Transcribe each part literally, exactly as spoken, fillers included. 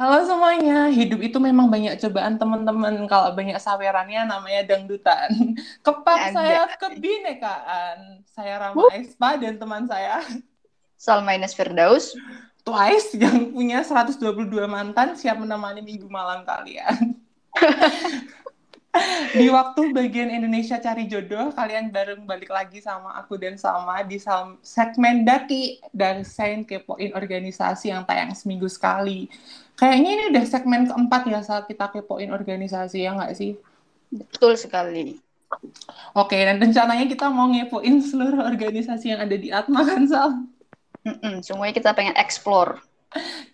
Halo semuanya, hidup itu memang banyak cobaan teman-teman. Kalau banyak sawerannya namanya dangdutan. Kepak saya kebinekaan. Saya Rama Wup. Aespa dan teman saya Salma Ines Firdaus. Twice yang punya seratus dua puluh dua mantan siap menemani minggu malam kalian. Di waktu bagian Indonesia cari jodoh, kalian bareng balik lagi sama aku dan Salma di segmen Daki Dassein Kepoin Organisasi yang tayang seminggu sekali. Kayaknya ini udah segmen keempat ya saat kita kepoin organisasi, ya nggak sih? Betul sekali. Oke, dan rencananya kita mau ngepoin seluruh organisasi yang ada di Atma, kan, Sal? Mm-mm, semuanya kita pengen explore.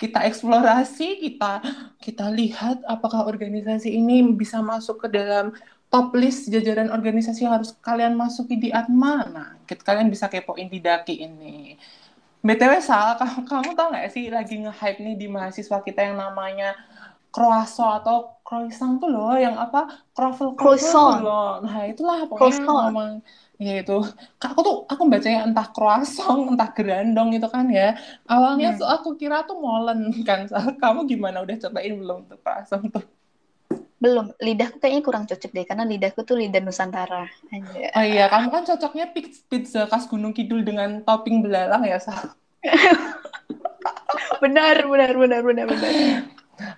Kita eksplorasi, kita kita lihat apakah organisasi ini bisa masuk ke dalam top list jajaran organisasi yang harus kalian masuki di Atma. Nah, kita, kalian bisa kepoin di Daki ini. B T W Sal, kamu, kamu tau gak sih lagi nge-hype nih di mahasiswa kita yang namanya Croissant atau Croissant tuh loh, yang apa, Croissant loh. Nah itulah pokoknya ngomong, ya itu. Aku tuh, aku bacanya entah Croissant, entah gerandong itu kan ya. Awalnya hmm. so, aku kira tuh molen kan, Sal. Kamu gimana, udah cobain belum tuh Croissant tuh? Belum, lidahku kayaknya kurang cocok deh, karena lidahku tuh lidah Nusantara. Anjir. Oh iya, kamu kan cocoknya pizza khas Gunung Kidul dengan topping belalang ya, Sal? benar, benar, benar, benar, benar.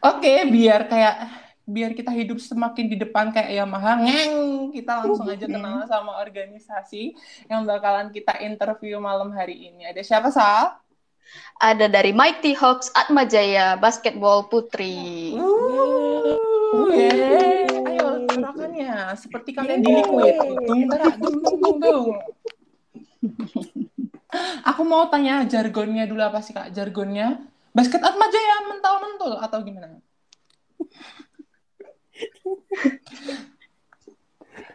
Oke, biar kayak, biar kita hidup semakin di depan kayak Yamaha, ngeng, kita langsung aja kenal sama organisasi yang bakalan kita interview malam hari ini. Ada siapa, Sal? Ada dari Mighty Hawks Atma Jaya Basketball Putri. Uh. Yeay. Ayo gerakannya seperti kalian di liquid. Aku mau tanya jargonnya dulu, apa sih Kak jargonnya? Basket Atma Jaya mental-mentul atau gimana?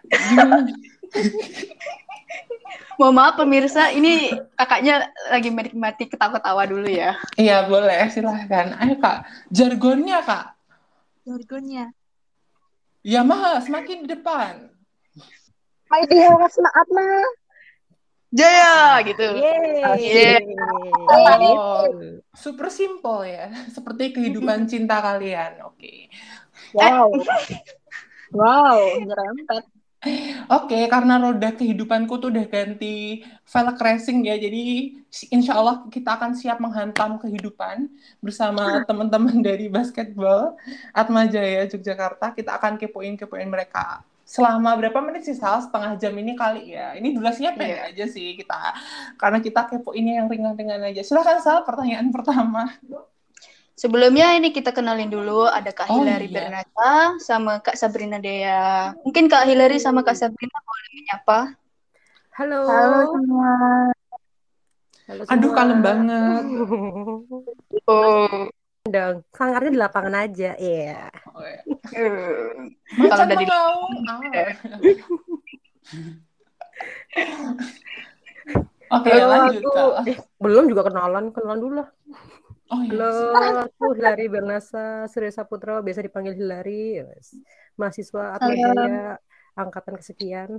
Gimana? Mohon maaf pemirsa, ini kakaknya lagi menikmati ketawa-ketawa dulu ya. Iya boleh, silahkan. Ayo Kak, jargonnya Kak. Jargonnya Yamaha semakin di depan, Mighty Hawks Atma Jaya gitu. Yeay. Yeay. Oh, super simple ya, seperti kehidupan cinta kalian. Oke. Okay. Wow. Wow, nyerempet. Oke, okay, karena roda kehidupanku tuh udah ganti velg racing ya, jadi insya Allah kita akan siap menghantam kehidupan bersama teman-teman dari basketball Atma Jaya Yogyakarta. Kita akan kepoin-kepoin mereka selama berapa menit sih, Sal? Setengah jam ini kali ya. Ini durasinya pendek yeah. aja sih kita, karena kita kepoinnya yang ringan-ringan aja. Silahkan Sal, pertanyaan pertama. Sebelumnya ini kita kenalin dulu, ada Kak oh, Hilary iya. Bernada sama Kak Sabrina Dea. Mungkin Kak Hilary sama Kak Sabrina boleh menyapa. Halo. Halo semua. Halo semua. Aduh kalem banget. Oh. Dong, sangarnya di lapangan aja, yeah. Oh, iya. Kalau ada di lapangan. Oke, lanjut Kak. Eh, belum juga kenalan, kenalan dulu lah. Oh, halo, aku Hilary Bernada Surya Putra, biasa dipanggil Hilary, mahasiswa Atma Jaya, angkatan kesekian.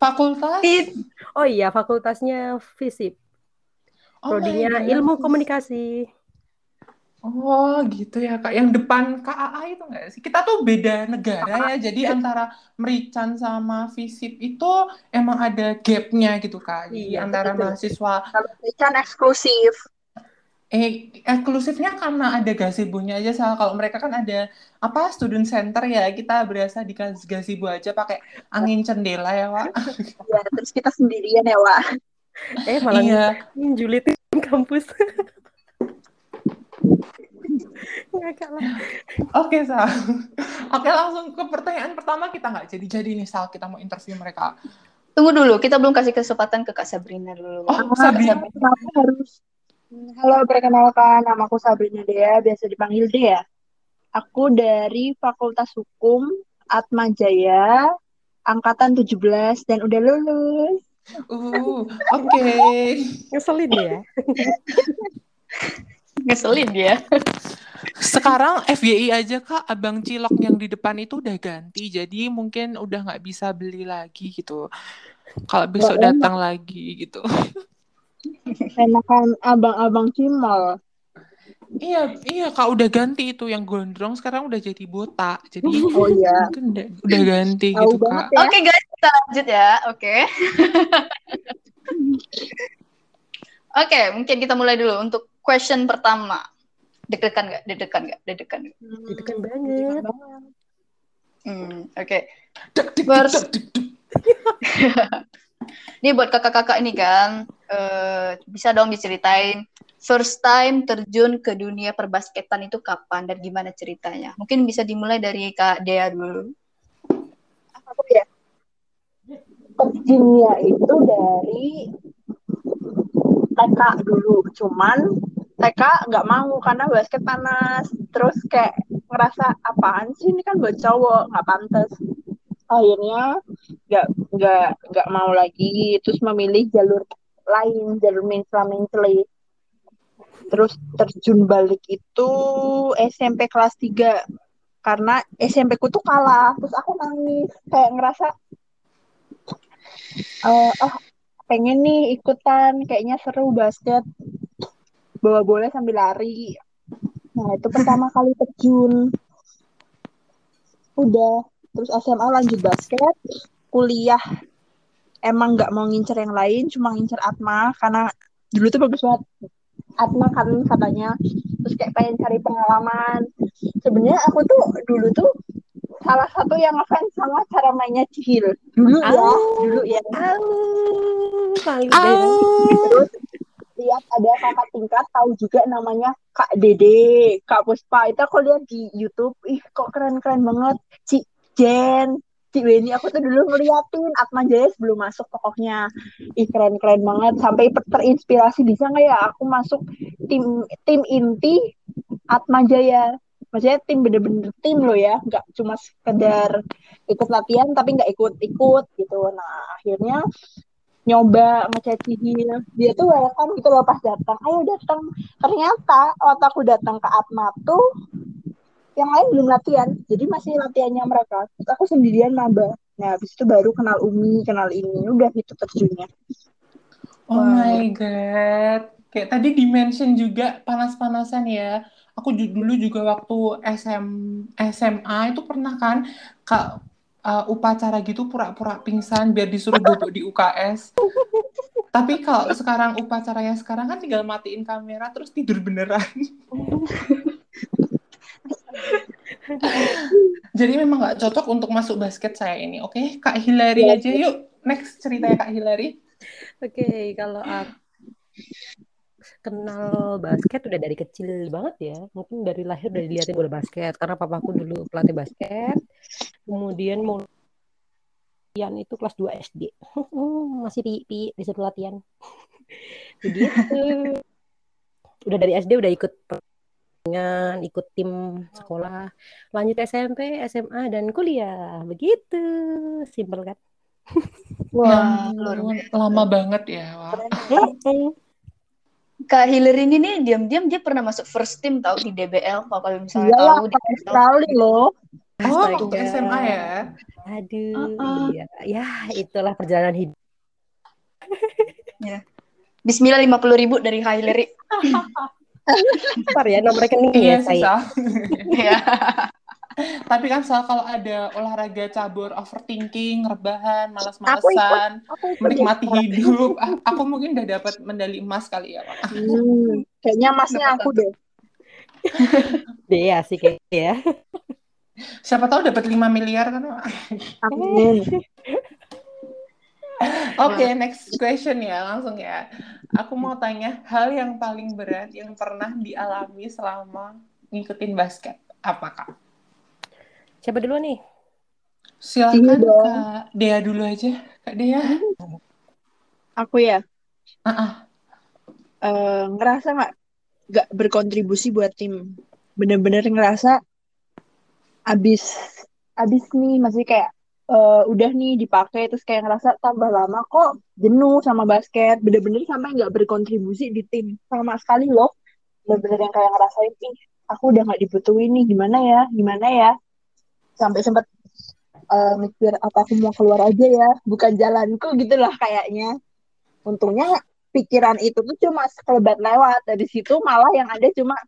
Fakultas? Oh iya, fakultasnya FISIP. Prodinya oh ilmu komunikasi. Oh gitu ya Kak, yang depan K A A itu nggak sih? Kita tuh beda negara ya, jadi antara Merican sama FISIP itu emang ada gapnya gitu Kak, jadi iya, antara betul. Mahasiswa. Kalau Merican eksklusif. Eh, eksklusifnya karena ada gazebo-nya aja, Sal. Kalau mereka kan ada apa student center ya, kita berasa di gazebo aja pakai angin cendela ya, Wak. Iya, terus kita sendirian ya, Wak. Eh, malah iya. Julitin kampus. Oke, Sal. Oke, langsung ke pertanyaan pertama, kita nggak jadi-jadi nih, Sal. Kita mau interview mereka. Tunggu dulu, kita belum kasih kesempatan ke Kak Sabrina dulu. Oh, Kak Sabrina. Kak Sabrina harus... Halo, perkenalkan, namaku Sabrina Dea, biasa dipanggil Dea. Aku dari Fakultas Hukum Atma Jaya, angkatan tujuh belas dan udah lulus. Uh, oke. Okay. Ngeselin ya. Ngeselin ya. Sekarang F Y I aja Kak, abang cilok yang di depan itu udah ganti, jadi mungkin udah nggak bisa beli lagi gitu. Kalau besok Bapak datang enak. Lagi gitu. Enakan abang-abang cimol. Iya, iya Kak, udah ganti itu yang gondrong sekarang udah jadi botak. Jadi oh iya. Udah, udah ganti gitu, Kak. Ya. Oke, guys, kita lanjut ya. Oke. Oke, mungkin kita mulai dulu untuk question pertama. Deg-degan enggak? Deg-degan enggak? Deg-degan. Hmm. Deg-degan banget. Hmm, oke. Ini buat kakak-kakak ini kan, uh, bisa dong diceritain first time terjun ke dunia perbasketan itu kapan dan gimana ceritanya? Mungkin bisa dimulai dari Kak Dea dulu. Apa ya? Terjunnya itu dari T K dulu, cuman T K nggak mau karena basket panas. Terus kayak ngerasa apaan sih ini kan buat cowok, nggak pantas. Akhirnya nggak nggak nggak mau lagi. Terus memilih jalur lain, jalur mincla-mincli. Terus terjun balik itu S M P kelas tiga. Karena S M P ku tuh kalah. Terus aku nangis. Kayak ngerasa, uh, oh pengen nih ikutan. Kayaknya seru basket. Bawa bola sambil lari. Nah itu pertama kali terjun. Udah. Terus S M A lanjut basket. Kuliah. Emang gak mau ngincer yang lain. Cuma ngincer Atma. Karena dulu tuh bagus banget Atma kan katanya. Terus kayak pengen cari pengalaman. Sebenarnya aku tuh dulu tuh salah satu yang ngefans sama cara mainnya Cihil dulu ya, dulu ya. Terus lihat ada kakak tingkat, tahu juga namanya Kak Dede, Kak Puspa. Itu aku lihat di YouTube, ih kok keren-keren banget. Cik Jen, Cik Weni, aku tuh dulu ngeliatin Atma Jaya sebelum masuk pokoknya. Ih keren-keren banget. Sampai terinspirasi, bisa gak ya aku masuk tim tim inti Atma Jaya. Maksudnya tim bener-bener tim loh ya. Gak cuma sekedar ikut latihan tapi gak ikut-ikut gitu. Nah akhirnya nyoba ngececihnya. Dia tuh welcome gitu loh pas datang. Ayo datang. Ternyata waktu aku datang ke Atma tuh yang lain belum latihan, jadi masih latihannya mereka. Terus aku sendirian maba. Nah, habis itu baru kenal Umi, kenal ini. Udah gitu terjunnya. Oh wow. My God. Kayak tadi di-mention juga panas-panasan ya. Aku dulu juga waktu S M, S M A itu pernah kan ke uh, upacara gitu pura-pura pingsan biar disuruh duduk di U K S. Tapi kalau sekarang upacaranya sekarang kan tinggal matiin kamera terus tidur beneran. Jadi memang nggak cocok untuk masuk basket saya ini. Oke, okay? Kak Hilary aja yuk. Next ceritanya Kak Hilary. Oke, okay, kalau aku kenal basket udah dari kecil banget ya. Mungkin dari lahir udah dilihatin bola basket karena papaku dulu pelatih basket. Kemudian mau latihan itu kelas dua S D. Masih pipi disuruh latihan. Begitu. Udah dari S D udah ikut ikut tim sekolah, lanjut S M P, S M A, dan kuliah. Begitu, simpel kan? Wah, wow. Lama banget ya. Wow. Kak Hilary ini nih, diam-diam dia pernah masuk first team tau di D B L, kalau misalnya iyalah, tahu. Iya, sekali loh. Oh, waktu S M A ya? Aduh, uh-uh. ya, ya itulah perjalanan hidup. Ya. Bismillah lima puluh ribu dari Kak Hilary. Ntar ya nomor rekening iya, ya saya. Iya. Tapi kan soal kalau ada olahraga cabur, overthinking, rebahan, malas-malesan, menikmati hidup, aku mungkin udah dapat medali emas kali ya, Pak. Hmm, kayaknya emasnya aku deh. Dea sih kayaknya ya. Siapa tahu dapat lima miliar kan, Pak. Amin. Oke, okay, next question ya, langsung ya. Aku mau tanya, hal yang paling berat yang pernah dialami selama ngikutin basket, apa, Kak? Siapa dulu nih? Silakan Kak Dea dulu aja, Kak Dea. Aku ya? Uh-uh. Uh, ngerasa gak, gak berkontribusi buat tim. Bener-bener ngerasa abis, abis nih, masih kayak Uh, udah nih dipakai terus kayak ngerasa tambah lama kok jenuh sama basket, bener-bener sampai nggak berkontribusi di tim sama sekali loh, bener-bener yang kayak ngerasain ih aku udah nggak dibutuhin nih, gimana ya gimana ya sampai sempat uh, mikir apa aku mau keluar aja ya, bukan jalanku gitulah kayaknya. Untungnya pikiran itu tuh cuma sekelebat lewat, dari situ malah yang ada cuma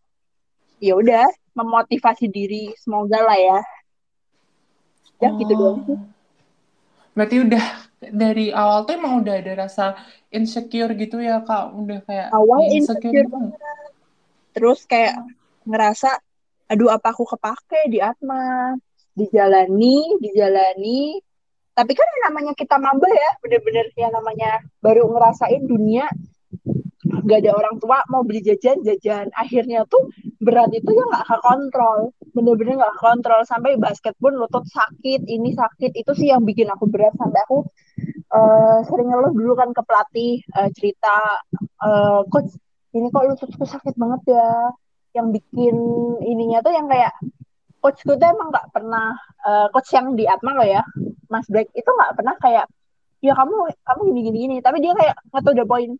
ya udah memotivasi diri, semoga lah ya. Ya oh. gitu doang sih. Berarti udah dari awal tuh emang udah ada rasa insecure gitu ya Kak, udah kayak awal insecure, insecure banget. Terus kayak ngerasa aduh apa aku kepake di Atma, dijalani, dijalani. Tapi kan namanya kita maba ya, bener-bener yang namanya baru ngerasain dunia, gak ada orang tua mau beli jajan-jajan. Akhirnya tuh berat itu ya gak kekontrol, bener-bener gak kekontrol. Sampai basket pun lutut sakit, ini sakit, itu sih yang bikin aku berat. Sampai aku uh, sering ngeluh dulu kan ke pelatih, uh, cerita, uh, coach ini kok lututku sakit banget ya. Yang bikin ininya tuh yang kayak, coachku tuh emang gak pernah, uh, coach yang di Atma loh ya, Mas Black itu nggak pernah kayak ya kamu kamu gini gini gini, tapi dia kayak nggak tahu the point.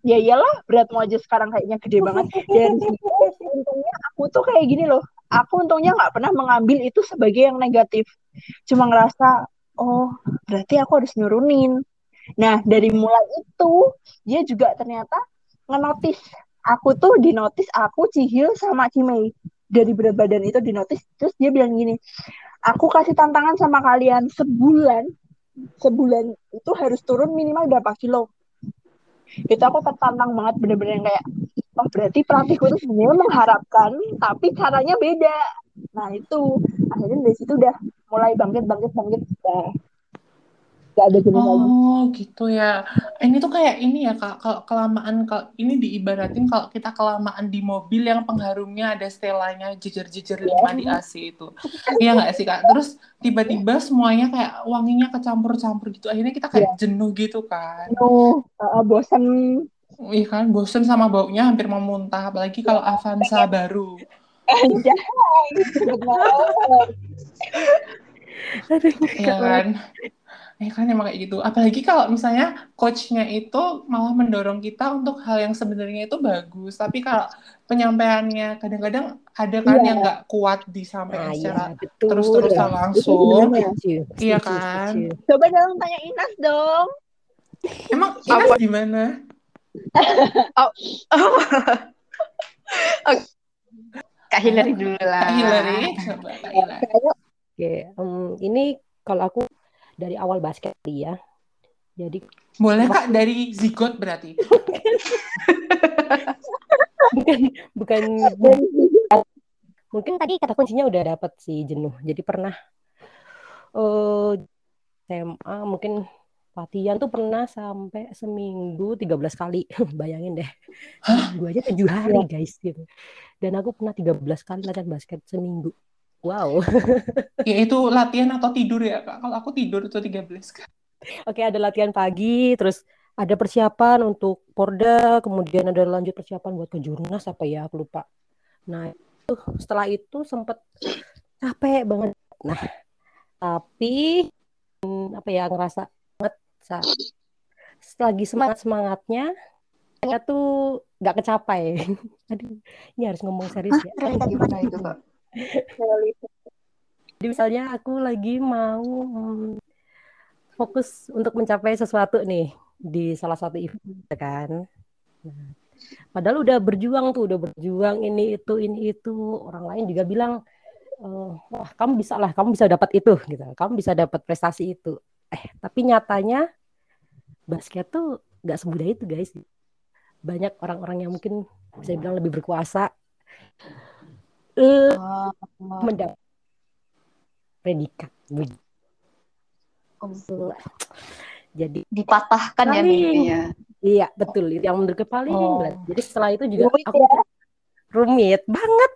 Ya iyalah beratmu aja sekarang kayaknya gede banget. Dan untungnya aku tuh kayak gini loh, aku untungnya nggak pernah mengambil itu sebagai yang negatif, cuma ngerasa oh berarti aku harus nurunin. Nah dari mulai itu dia juga ternyata ngenotis aku tuh, dinotis aku, Cihil sama Cimei dari berat badan itu dinotis. Terus dia bilang gini, aku kasih tantangan sama kalian sebulan, sebulan itu harus turun minimal berapa kilo. Itu aku tertantang banget, bener-bener kayak, oh berarti pelatihku itu sebenarnya mengharapkan, tapi caranya beda. Nah itu, akhirnya dari situ udah mulai bangkit, bangkit, bangkit. Nah, gak ada jenis lagi. Oh gitu ya. Ini tuh kayak ini ya Kak, kalau kelamaan, kalau ini diibaratin kalau kita kelamaan di mobil yang pengharumnya ada stelanya jejer-jejer lima di A C itu. Iya nggak sih Kak? Terus tiba-tiba semuanya kayak wanginya kecampur-campur gitu. Akhirnya kita kayak ya. jenuh gitu kan. Jenuh, uh, bosan. Iya kan, bosan sama baunya hampir mau muntah. Apalagi kalau Avanza baru. Aduh, iya kan. Ya kan emang kayak gitu. Apalagi kalau misalnya coachnya itu malah mendorong kita untuk hal yang sebenarnya itu bagus. Tapi kalau penyampaiannya kadang-kadang ada kan yeah. yang nggak kuat disampaikan nah, secara ya, terus-terusan ya. langsung. Iya kan. Coba dong tanya Inas dong. Emang Inas gimana? oh. oh. okay. Kak Hilary dulu lah. Kak Hilary. Coba Kak Hilary. Oke, um, ini kalau aku dari awal basket ya. Jadi boleh Kak dari zigot berarti. bukan bukan mungkin tadi kata kuncinya udah dapat si jenuh. Jadi pernah eh uh, S M A mungkin latihan tuh pernah sampai seminggu tiga belas kali. Bayangin deh. Gua aja tujuh hari guys gitu. Dan aku pernah tiga belas kali latihan basket seminggu. Wow. Ya itu latihan atau tidur ya Kak? Kalau aku tidur itu tiga belas kali. Oke, ada latihan pagi, terus ada persiapan untuk Porda, kemudian ada lanjut persiapan buat kejurnas apa ya, aku lupa. Nah, itu, setelah itu sempat capek banget. Nah, tapi apa ya, ngerasa banget lagi semangat-semangatnya ternyata tuh nggak kecapai. Aduh, ini harus ngomong serius ya. Hah, gimana itu Kak? Jadi misalnya aku lagi mau hmm, fokus untuk mencapai sesuatu nih di salah satu event kan. Nah, padahal udah berjuang tuh, udah berjuang ini itu ini itu. Orang lain juga bilang, oh, wah kamu bisa lah, kamu bisa dapat itu gitu, kamu bisa dapat prestasi itu. Eh tapi nyatanya basket tuh nggak semudah itu guys. Banyak orang-orang yang mungkin bisa bilang lebih berkuasa. Uh, mendapat predikat begitu, oh. Jadi dipatahkan paling, ya mimpinya. Iya betul, itu yang menurut paling. Oh. Jadi setelah itu juga rumit, aku ya? rumit banget.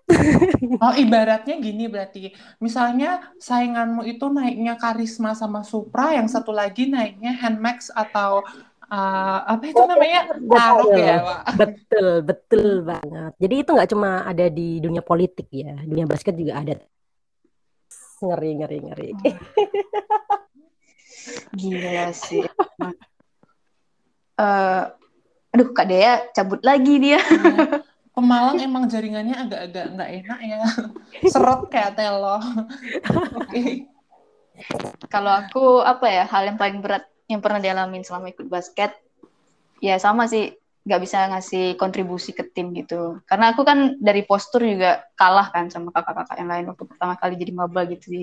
Oh ibaratnya gini berarti, misalnya sainganmu itu naiknya Karisma sama Supra, yang satu lagi naiknya Handmax atau Uh, apa itu namanya taruh ya Pak. Betul, betul banget. Jadi itu nggak cuma ada di dunia politik ya, dunia basket juga ada. Ngeri, ngeri, ngeri. Oh. Gila sih. uh, aduh Kak Dea cabut lagi dia. Pemalang emang jaringannya agak-agak nggak enak ya, serot kayak telo. Oke. Okay. Kalau aku apa ya hal yang paling berat yang pernah dialamin selama ikut basket, ya sama sih nggak bisa ngasih kontribusi ke tim gitu. Karena aku kan dari postur juga kalah kan sama kakak-kakak yang lain waktu pertama kali jadi maba gitu di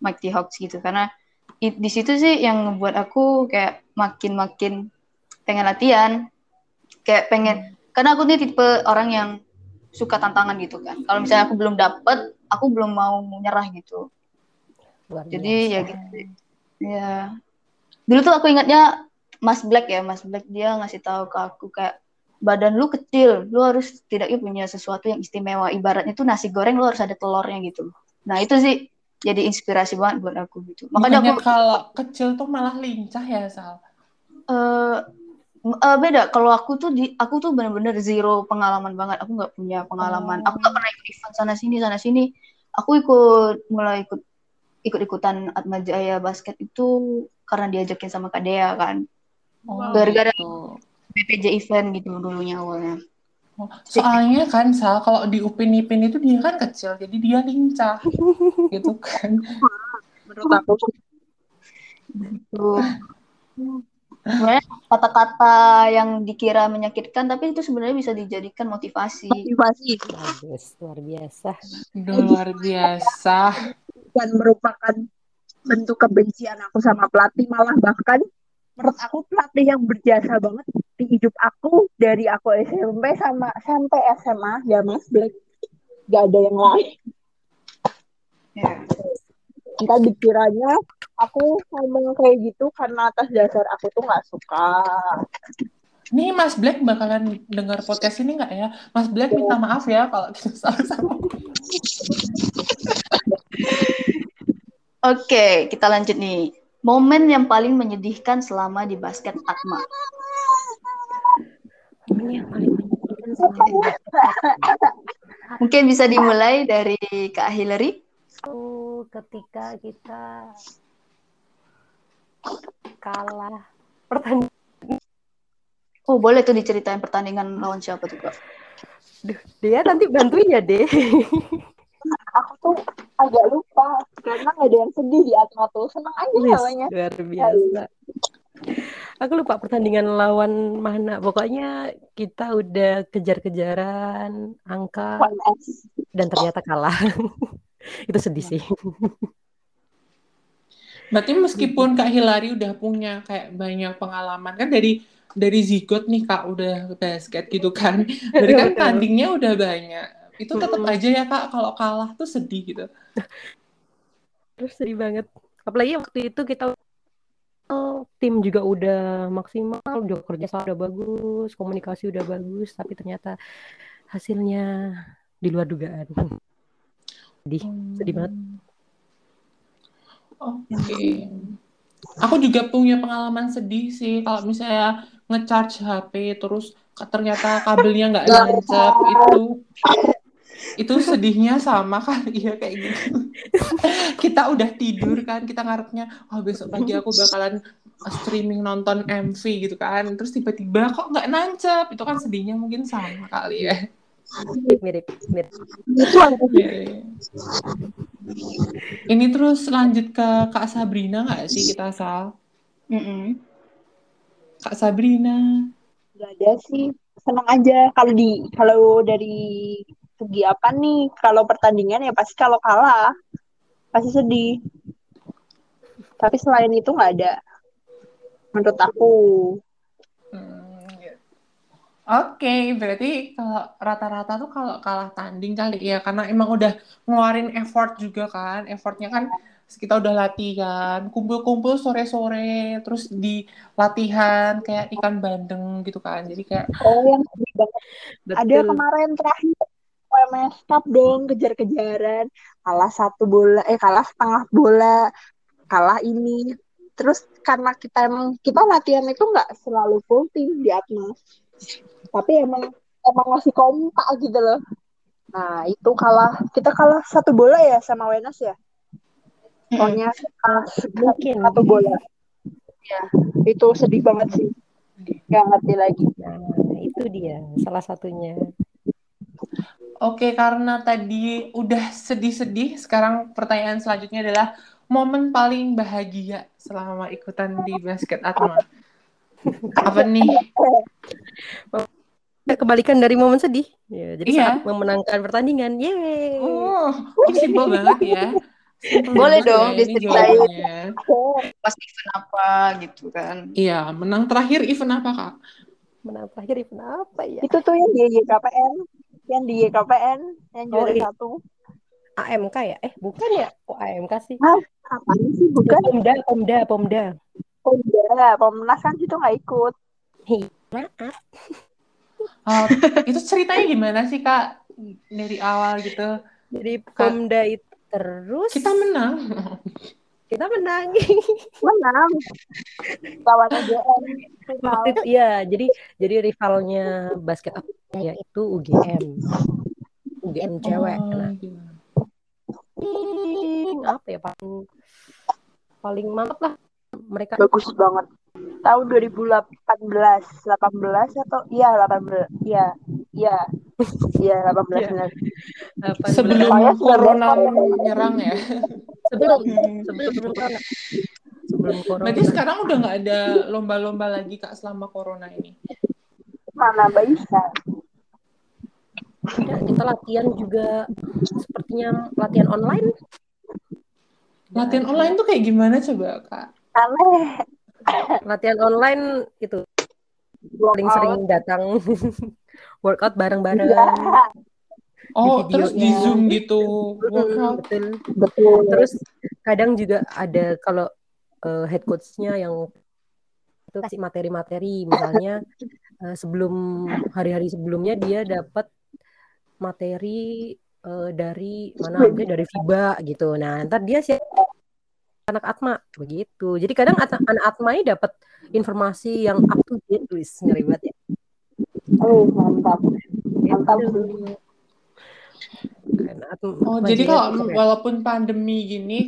Mighty Hawks gitu. Karena it, di situ sih yang ngebuat aku kayak makin-makin pengen latihan, kayak pengen, karena aku nih tipe orang yang suka tantangan gitu kan. Kalau misalnya aku belum dapet, aku belum mau menyerah gitu. Jadi ya gitu. Ya. Dulu tuh aku ingatnya Mas Black ya, Mas Black dia ngasih tahu ke aku kayak, badan lu kecil, lu harus tidaknya punya sesuatu yang istimewa. Ibaratnya tuh nasi goreng lu harus ada telurnya gitu. Nah itu sih jadi inspirasi banget buat aku gitu. Makanya, Makanya aku, kalau kecil tuh malah lincah ya Sal? Uh, uh, beda, kalau aku tuh di, aku tuh bener-bener zero pengalaman banget. Aku gak punya pengalaman, oh. Aku gak pernah ikut event sana-sini, sana-sini. Aku ikut, mulai ikut ikut-ikutan Atma Jaya Basket itu karena diajakin sama Kak Dea kan. Oh, gara-gara gitu. B P J event gitu dulunya awalnya. Soalnya kan Sal, kalau di Upin-Ipin itu dia kan kecil, jadi dia lincah gitu kan. Menurut aku gitu. Sebenarnya kata-kata yang dikira menyakitkan, tapi itu sebenarnya bisa dijadikan motivasi. Motivasi. Luar biasa. Duh, luar biasa. Bukan merupakan bentuk kebencian aku sama pelatih, malah bahkan menurut aku pelatih yang berjasa banget di hidup aku dari aku S M P sama sampai S M A ya Mas Black, gak ada yang lain. Yeah. Entah dikiranya aku ngomong kayak gitu karena atas dasar aku tuh nggak suka. Nih Mas Black bakalan dengar podcast ini nggak ya? Mas Black yeah. minta maaf ya kalau kita salah-salah. Oke, okay, kita lanjut nih. Momen yang paling menyedihkan selama di basket Atma. Mungkin bisa dimulai dari Kak Hilary. Oh, ketika kita kalah pertandingan. Oh, boleh tuh diceritain pertandingan lawan siapa tuh, Kak? Duh, dia nanti bantuin ya, deh. Aku tuh agak lupa karena nggak ada yang sedih di Atma tuh, senang aja namanya. Yes, luar biasa. Aku lupa pertandingan lawan mana, pokoknya kita udah kejar-kejaran angka dan ternyata kalah. Itu sedih sih. Berarti meskipun Kak Hilary udah punya kayak banyak pengalaman kan dari dari Zigot nih Kak, udah basket gitu kan, berarti kan tandingnya udah banyak. Itu tetap aja ya Kak, kalau kalah tuh sedih gitu. Terus sedih banget. Apalagi waktu itu kita oh, tim juga udah maksimal, udah kerja udah bagus, komunikasi udah bagus, tapi ternyata hasilnya di luar dugaan. Sedih, hmm. sedih banget. Oke. Okay. Aku juga punya pengalaman sedih sih, kalau misalnya nge-charge H P terus ternyata kabelnya nggak nancep, itu itu sedihnya sama kan ya kayak gitu. Kita udah tidur kan, kita ngarepnya oh besok pagi aku bakalan streaming nonton M V gitu kan, terus tiba-tiba kok nggak nancep. Itu kan sedihnya mungkin sama kali ya, mirip-mirip. Ini terus lanjut ke Kak Sabrina nggak sih kita Sal? Mm-mm. Kak Sabrina nggak ada sih, senang aja. Kalau di kalau dari segi apa nih, kalau pertandingan ya pasti kalau kalah pasti sedih, tapi selain itu nggak ada menurut aku. hmm, yeah. Oke, okay, berarti kalau rata-rata tuh kalau kalah tanding kali ya, karena emang udah ngeluarin effort juga kan, effortnya kan kita udah latihan, kumpul-kumpul sore-sore, terus di latihan kayak ikan bandeng gitu kan. Jadi kayak oh yang ada kemarin terakhir W M S Cup dong, kejar-kejaran, kalah satu bola, eh kalah setengah bola, kalah ini. Terus karena kita emang kita latihan itu nggak selalu full team di Atma, tapi emang emang masih kompak gitu loh. Nah itu kalah, kita kalah satu bola ya sama W M S ya. Pokoknya uh, mungkin satu bola. Ya, itu sedih banget sih. Gak ngerti lagi. Nah, itu dia salah satunya. Oke, karena tadi udah sedih-sedih, sekarang pertanyaan selanjutnya adalah momen paling bahagia selama ikutan di basket Atma. Apa nih? kebalikan dari momen sedih. Ya, jadi yeah. saat memenangkan pertandingan. Yeay. Oh, simpel banget ya. Simpel boleh banget dong diceritain. Pas event apa gitu kan. Iya, menang terakhir event apa, Kak? Menang terakhir event apa ya? Itu tuh yang di Y K P N, yang di Y K P N, yang juara oh, satu. A M K ya? Eh, bukan ya? Kok A M K sih? Ah, apa sih? Bukan. Pemda, Pemda, Pemda. Pemda, Pemnas kan situ nggak ikut. Hei, maaf. Oh, itu ceritanya gimana sih, Kak? Dari awal gitu. Jadi Pemda itu terus. Kita menang. Kita menang. Menang. Lawan U G M. Iya, jadi jadi rivalnya basket ya itu U G M. U G M cewek. Oh, nah. Apa ya paling paling mantap lah mereka bagus banget tahun dua ribu delapan belas atau iya delapan belas iya iya iya delapan belas sebelum corona menyerang ya sebelum sebelum corona sebelum corona berarti sekarang udah nggak ada lomba-lomba lagi Kak selama corona ini mana bisa. Ya, kita latihan juga sepertinya latihan online. Latihan nah, online tuh kayak gimana coba Kak? Aneh. Latihan online itu paling sering datang workout bareng-bareng. Ya. Oh di terus di Zoom gitu workout. Betul. Betul. Terus kadang juga ada kalau uh, head coach-nya yang itu kasih materi-materi misalnya uh, sebelum hari-hari sebelumnya dia dapat materi uh, dari mana namanya dari FIBA gitu. Nah, ntar dia sih anak Atma begitu. Jadi kadang at- anak Atma ini dapat informasi yang up to date tulis ngeri banget ya. Oh, mantap. Mantap. Oh, jadi kalau walaupun pandemi gini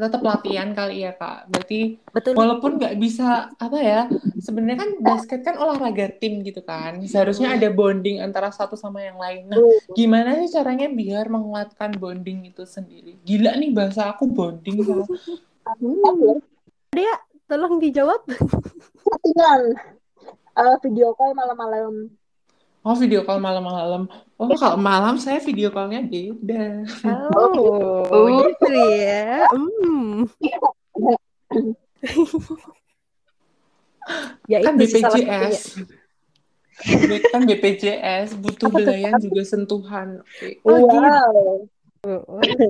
tetap latihan kali ya Kak. Berarti betul. Walaupun nggak bisa apa ya, sebenarnya kan basket kan olahraga tim gitu kan. Seharusnya ada bonding antara satu sama yang lain. Nah, gimana sih caranya biar menguatkan bonding itu sendiri? Gila nih bahasa aku bonding. Sama... Dea, tolong dijawab. Latihan uh, video call malam-malam. Oh video call malam-malam. Oh kalau malam saya video call-nya beda. Oh, oh gitu ya. Hmm. Ya kan itu B P J S. Kan B P J S butuh belayan juga sentuhan. Okay. Oh wow. Gitu.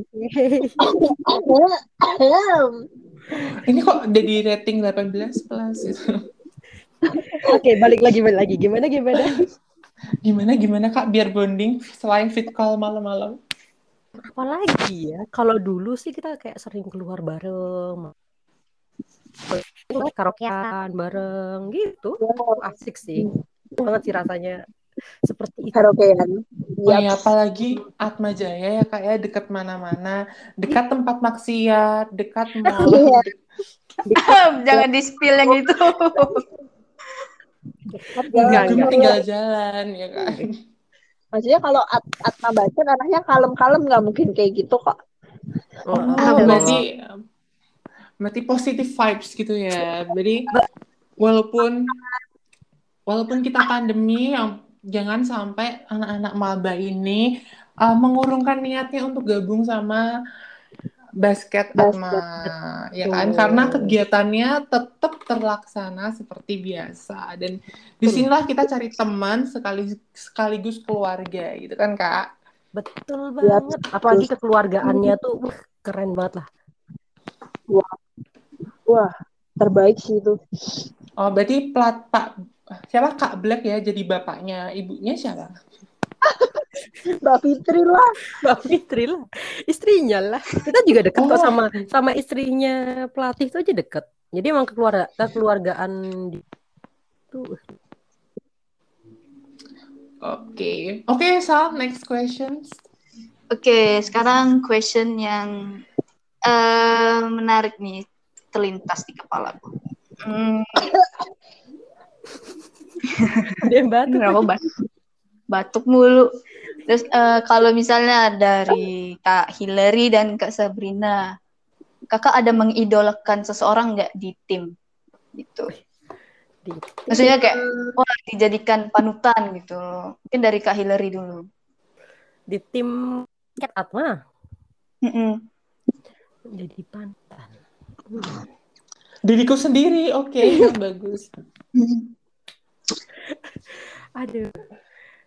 Ini kok udah di rating delapan belas plus gitu. Oke, okay, balik lagi balik lagi. Gimana gimana? Gimana gimana Kak biar bonding selain fit call malam-malam? Apalagi ya kalau dulu sih kita kayak sering keluar bareng, karaokean bareng gitu, asik sih banget sih rasanya seperti itu. Karaokean. Oh ya apalagi Atma Jaya ya Kak ya dekat mana-mana, dekat tempat maksiat, dekat mal. Jangan di spill yang itu. Enggak, cuma tinggal jalan ya kan. Maksudnya kalau at Atma baca anaknya kalem-kalem nggak mungkin kayak gitu kok. Oh, oh berarti berarti positive vibes gitu ya. Jadi walaupun walaupun kita pandemi, jangan sampai anak-anak maba ini uh, mengurungkan niatnya untuk gabung sama basket Atma, ya kan? Oh. Karena kegiatannya tetap terlaksana seperti biasa dan disinilah kita cari teman sekaligus, sekaligus keluarga gitu kan Kak? Betul banget. Apalagi kekeluargaannya tuh uh, keren banget lah. Wah, wah terbaik sih itu. Oh berarti plat Pak siapa Kak Black ya jadi bapaknya, ibunya siapa? Mbak Fitri lah, Mbak Fitri lah, istrinya lah. Kita juga dekat oh. kok sama sama istrinya pelatih itu aja dekat. Jadi emang keluarga kekeluargaan itu. Oke, okay. oke, okay, Sal, next questions. Oke, okay, sekarang question yang uh, menarik nih terlintas di kepalaku. Hmm. Dia batuk. Kenapa batuk? Batuk mulu. Terus uh, kalau misalnya dari Kak Hilary dan Kak Sabrina, Kakak ada mengidolakan seseorang nggak di tim? Gitu. Maksudnya kayak, oh dijadikan panutan gitu. Mungkin dari Kak Hilary dulu. Di tim Cat Atma? Mm-mm. Jadi pantan. Hmm. Diriku sendiri, oke. Okay. Bagus. Aduh.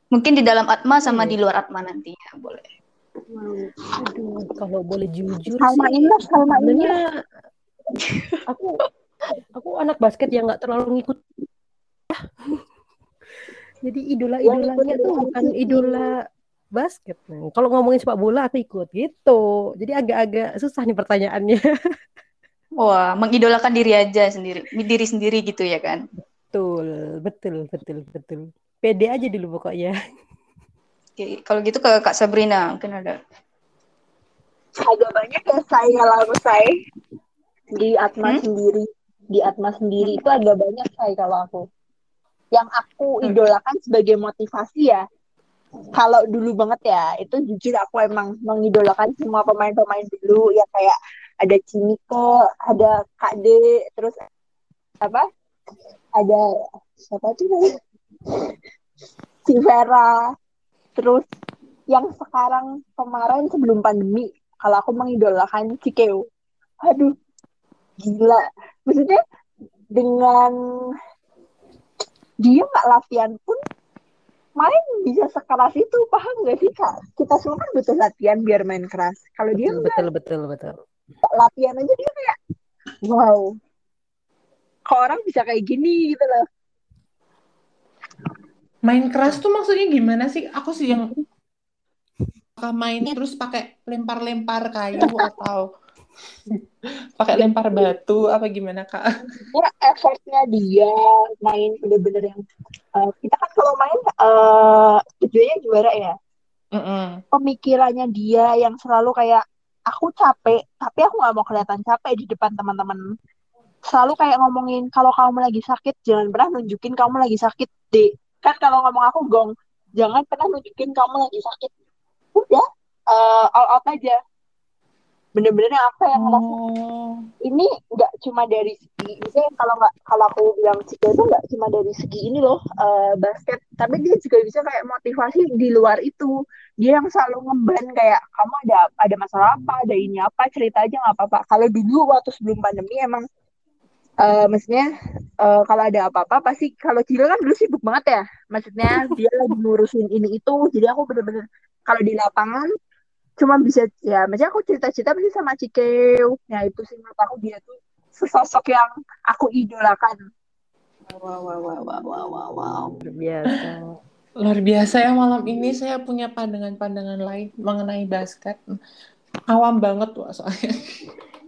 Mungkin di dalam Atma sama di luar Atma nantinya, boleh. Aduh, kalau boleh jujur Salma sih. Ines, Salma Ines. Aku... Aku anak basket yang nggak terlalu ngikut. Jadi idola-idolanya tuh bukan idola basket. Nah, kalau ngomongin sepak bola aku ikut gitu. Jadi agak-agak susah nih pertanyaannya. Wah, mengidolakan diri aja sendiri, diri sendiri gitu ya kan? Betul, betul, betul, betul. Pede aja dulu pokoknya. Oke, kalau gitu ke Kak Sabrina mungkin ada. Agak banyak ya saya lalu saya di Atma hmm? sendiri. Di Atma sendiri itu agak banyak say kalau aku. Yang aku idolakan sebagai motivasi ya. Kalau dulu banget ya, itu jujur aku emang mengidolakan semua pemain-pemain dulu ya, kayak ada Ciniko, ada Kak D, terus apa? Ada siapa tuh namanya? Si Vera. Terus yang sekarang kemarin sebelum pandemi, kalau aku mengidolakan Cikeu. Aduh, gila. Maksudnya dengan dia gak latihan pun main bisa sekeras itu. Paham gak sih Kak? Kita semua kan butuh latihan biar main keras. Kalau dia betul, betul, betul. Latihan aja dia kayak wow, kok orang bisa kayak gini gitu loh. Main keras tuh maksudnya gimana sih? Aku sih yang main terus pakai lempar-lempar kayu atau pakai lempar batu apa gimana Kak? Ya effortnya dia main bener-bener yang uh, kita kan kalau main uh, tujuannya juara ya. Mm-mm. Pemikirannya dia yang selalu kayak aku capek tapi aku nggak mau kelihatan capek di depan teman-teman. Selalu kayak ngomongin kalau kamu lagi sakit jangan pernah nunjukin kamu lagi sakit deh. Kan kalau ngomong aku gong jangan pernah nunjukin kamu lagi sakit. Udah uh, all out aja. Bener-bener yang apa yang ngerasa oh. Ini nggak cuma dari segi misalnya kalau nggak kalau aku bilang Cikeu itu nggak cuma dari segi ini loh uh, basket, tapi dia juga bisa kayak motivasi di luar itu. Dia yang selalu ngemban kayak kamu ada ada masalah apa, ada ini apa, cerita aja nggak apa-apa. Kalau dulu waktu sebelum pandemi emang uh, maksudnya uh, kalau ada apa-apa pasti kalau Cikeu kan dulu sibuk banget ya, maksudnya dia lagi ngurusin ini itu. Jadi aku bener-bener kalau di lapangan cuma bisa, ya, maksudnya aku cerita-cerita pasti sama Cikeu. Ya, itu sih menurut aku dia tuh sesosok yang aku idolakan. Wow, wow, wow, wow, wow, wow. Luar biasa. Luar biasa ya, malam ini saya punya pandangan-pandangan lain mengenai basket. Awam banget tuh soalnya.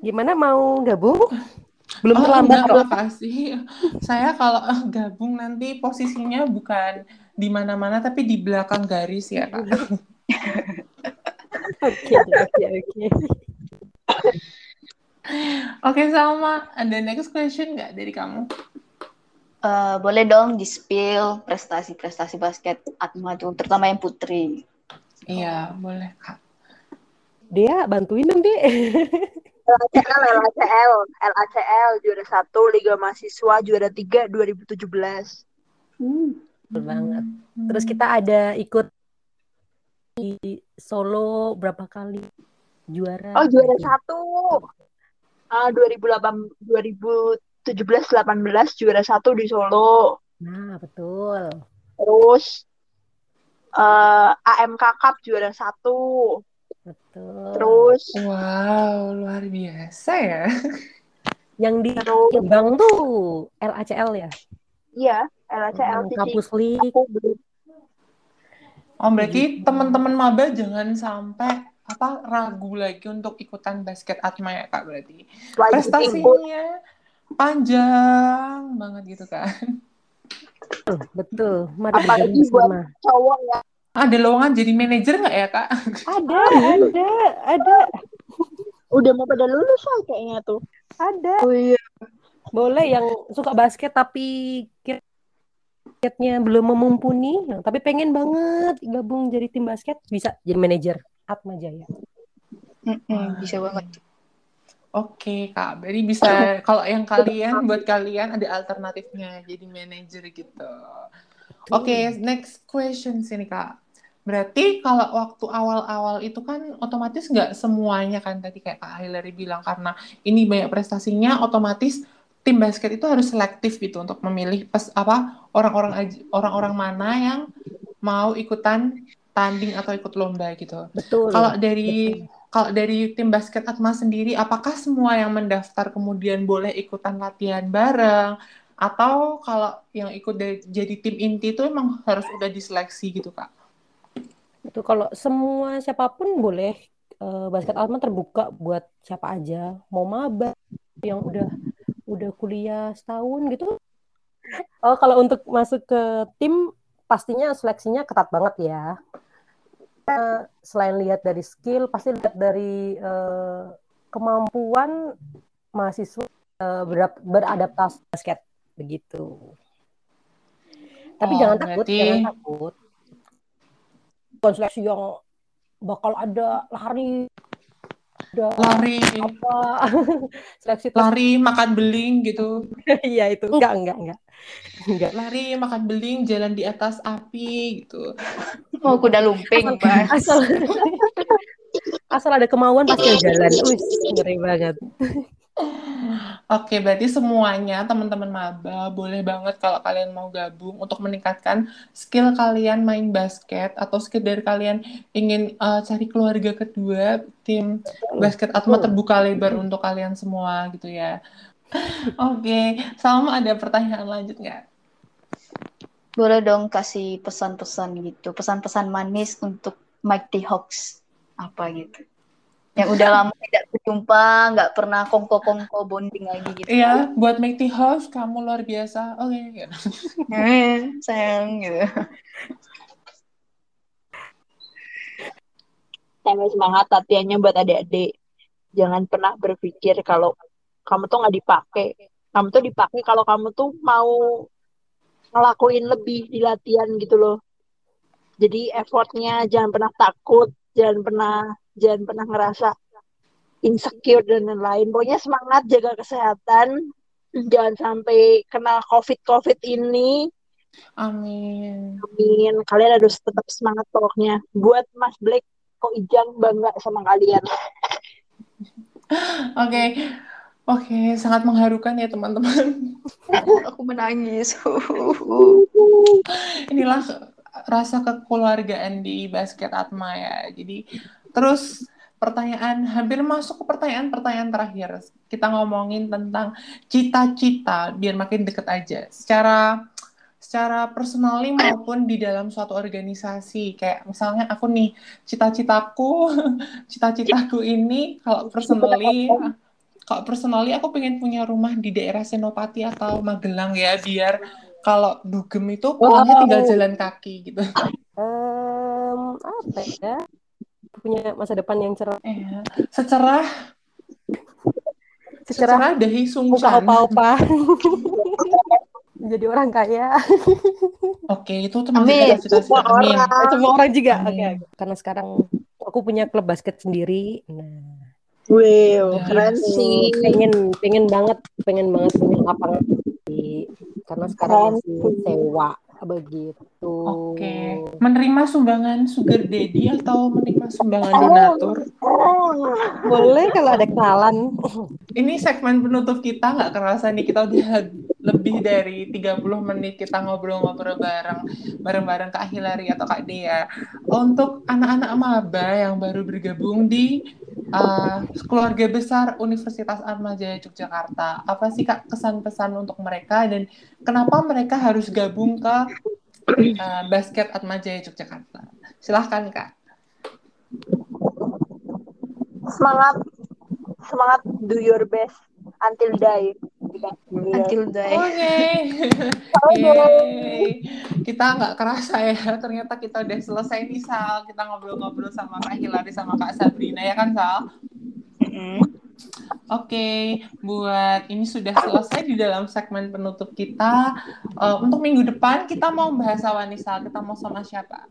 Gimana mau gabung? Belum oh, terlambat kok. Makasih. Saya kalau gabung nanti posisinya bukan di mana-mana, tapi di belakang garis ya, Kak. Oke, oke, oke. Oke, Salma, ada next question nggak dari kamu? Uh, boleh dong di-spill prestasi-prestasi basket Atma tuh, terutama yang putri. Iya, oh. Boleh, Kak. Dia bantuin dong, Dek. L A C L, L A C L, L A C L juara satu, Liga Mahasiswa juara tiga dua ribu tujuh belas. Hmm, betul banget. Terus kita ada ikut di Solo berapa kali juara? Oh juara satu uh, dua ribu delapan belas dua ribu tujuh belas delapan belas juara satu di Solo. Nah betul. Terus uh, A M K Cup juara satu. Betul. Terus wow luar biasa ya. Yang di Kebang tuh L A C L ya? Iya L A C L. Hmm, Kampus League. Oh berarti teman-teman maba jangan sampai apa ragu lagi untuk ikutan basket Atma ya Kak berarti. Prestasinya panjang banget gitu kan. Betul, betul. Mari apalagi buat cowok ya. Ada lowongan jadi manajer nggak ya Kak? Ada, ada, ada. Udah mau pada lulus lah kayaknya tuh. Ada. Oh, iya. Boleh yang suka basket tapi kira basketnya belum memumpuni, tapi pengen banget gabung jadi tim basket, bisa jadi manajer Atma Jaya. Mm-hmm, bisa banget. Oke, Kak. Jadi bisa kalau yang kalian buat kalian ada alternatifnya jadi manajer gitu. Oke, okay, next question sini, Kak. Berarti kalau waktu awal-awal itu kan otomatis nggak semuanya kan tadi kayak Kak Hilary bilang karena ini banyak prestasinya otomatis tim basket itu harus selektif gitu untuk memilih pes, apa orang-orang orang-orang mana yang mau ikutan tanding atau ikut lomba gitu. Betul. Kalau dari kalau dari tim basket Atma sendiri apakah semua yang mendaftar kemudian boleh ikutan latihan bareng atau kalau yang ikut dari, jadi tim inti itu emang harus udah diseleksi gitu, Kak? Itu kalau semua siapapun boleh, uh, basket Atma terbuka buat siapa aja, mau maba yang udah udah kuliah setahun gitu. Oh, kalau untuk masuk ke tim pastinya seleksinya ketat banget ya. Uh, selain lihat dari skill, pasti lihat dari uh, kemampuan mahasiswa uh, ber- beradaptasi basket begitu. Tapi oh, jangan takut, berarti... jangan takut. Bukan seleksi yang bakal ada lari, ada lari apa, seleksi lari terus. Makan beling gitu. Iya itu enggak, enggak enggak enggak. Lari makan beling jalan di atas api gitu. Mau oh, kuda lumping asal, asal, asal ada kemauan pasti jalan. Wih ngeri banget. Oke, berarti semuanya teman-teman maba boleh banget kalau kalian mau gabung untuk meningkatkan skill kalian main basket atau skill dari kalian ingin uh, cari keluarga kedua, tim basket Atma terbuka lebar untuk kalian semua gitu ya. Oke, Salma ada pertanyaan lanjut nggak? Boleh dong kasih pesan-pesan gitu, pesan-pesan manis untuk Mighty Hawks apa gitu? Yang udah lama tidak berjumpa, nggak pernah kongko-kongko bonding lagi gitu. Iya, buat Mighty Hawks kamu luar biasa. Oke, okay. Sayang gitu. Saya semangat latihannya buat adik-adik. Jangan pernah berpikir kalau kamu tuh nggak dipakai. Kamu tuh dipakai kalau kamu tuh mau ngelakuin lebih di latihan gitu loh. Jadi effortnya jangan pernah takut, jangan pernah jangan pernah ngerasa insecure dan lain-lain. Pokoknya semangat, jaga kesehatan, jangan sampai kena covid-covid ini. Amin. Amin. Kalian harus tetap semangat pokoknya. Buat Mas Black, Ko Ijang bangga sama kalian. Oke, okay. Oke, okay. Sangat mengharukan ya teman-teman. Aku menangis. Inilah rasa kekeluargaan di basket Atma ya. Jadi terus pertanyaan, hampir masuk ke pertanyaan-pertanyaan terakhir. Kita ngomongin tentang cita-cita, biar makin deket aja. Secara secara personally maupun di dalam suatu organisasi. Kayak misalnya aku nih, cita-citaku, cita-citaku ini kalau personally, kalau personally aku pengen punya rumah di daerah Senopati atau Magelang ya, biar kalau dugem itu pulangnya wow. Tinggal jalan kaki gitu. Um, apa ya? Punya masa depan yang cerah. Eh, secerah secerah dahi sungkan. Opa-opa. Jadi orang kaya. Oke, itu teman kita cita-cita. Amin. Semua orang juga. Oke. Okay. Karena sekarang aku punya klub basket sendiri. Nah. Wow, keren sih. Pengen pengen banget, pengen banget punya lapangan sendiri. Karena sekarang masih sewa. Begitu. Oke. Okay. Menerima sumbangan sugar daddy atau menerima sumbangan donatur? Oh, oh. Boleh kalau ada kenalan. Ini segmen penutup kita, nggak kerasa nih kita udah lebih dari tiga puluh menit kita ngobrol-ngobrol bareng bareng-bareng Kak Hilary atau Kak Dea. Untuk anak-anak maba yang baru bergabung di uh, keluarga besar Universitas Atma Jaya Yogyakarta, apa sih Kak kesan-pesan untuk mereka dan kenapa mereka harus gabung ke Uh, basket Atma Jaya Yogyakarta? Silahkan Kak. Semangat, semangat, do your best until die. Until die. Oke. Okay. Kita nggak kerasa ya, ternyata kita udah selesai nih Sal. Kita ngobrol-ngobrol sama Kak Hilary sama Kak Sabrina ya kan Sal? Mm-hmm. Oke, okay, buat ini sudah selesai di dalam segmen penutup kita. Uh, untuk minggu depan kita mau bahas apa nih Sal? Kita mau sama siapa?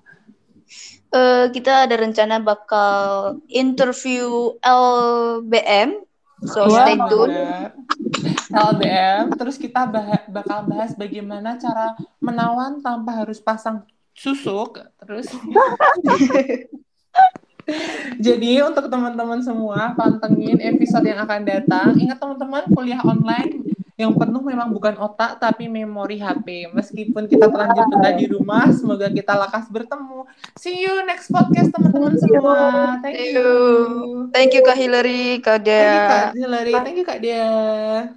Uh, kita ada rencana bakal interview L B M So stay tune. L B M. Terus kita bah- bakal bahas bagaimana cara menawan tanpa harus pasang susuk. Terus. Jadi untuk teman-teman semua, pantengin episode yang akan datang. Ingat teman-teman, kuliah online yang penuh memang bukan otak tapi memori H P. Meskipun kita terlanjur berada di rumah, semoga kita lekas bertemu. See you next podcast teman-teman semua. Thank you. Thank you Kak Hilary, Kak Dea. Thank you Kak Hilary, thank you Kak Dea.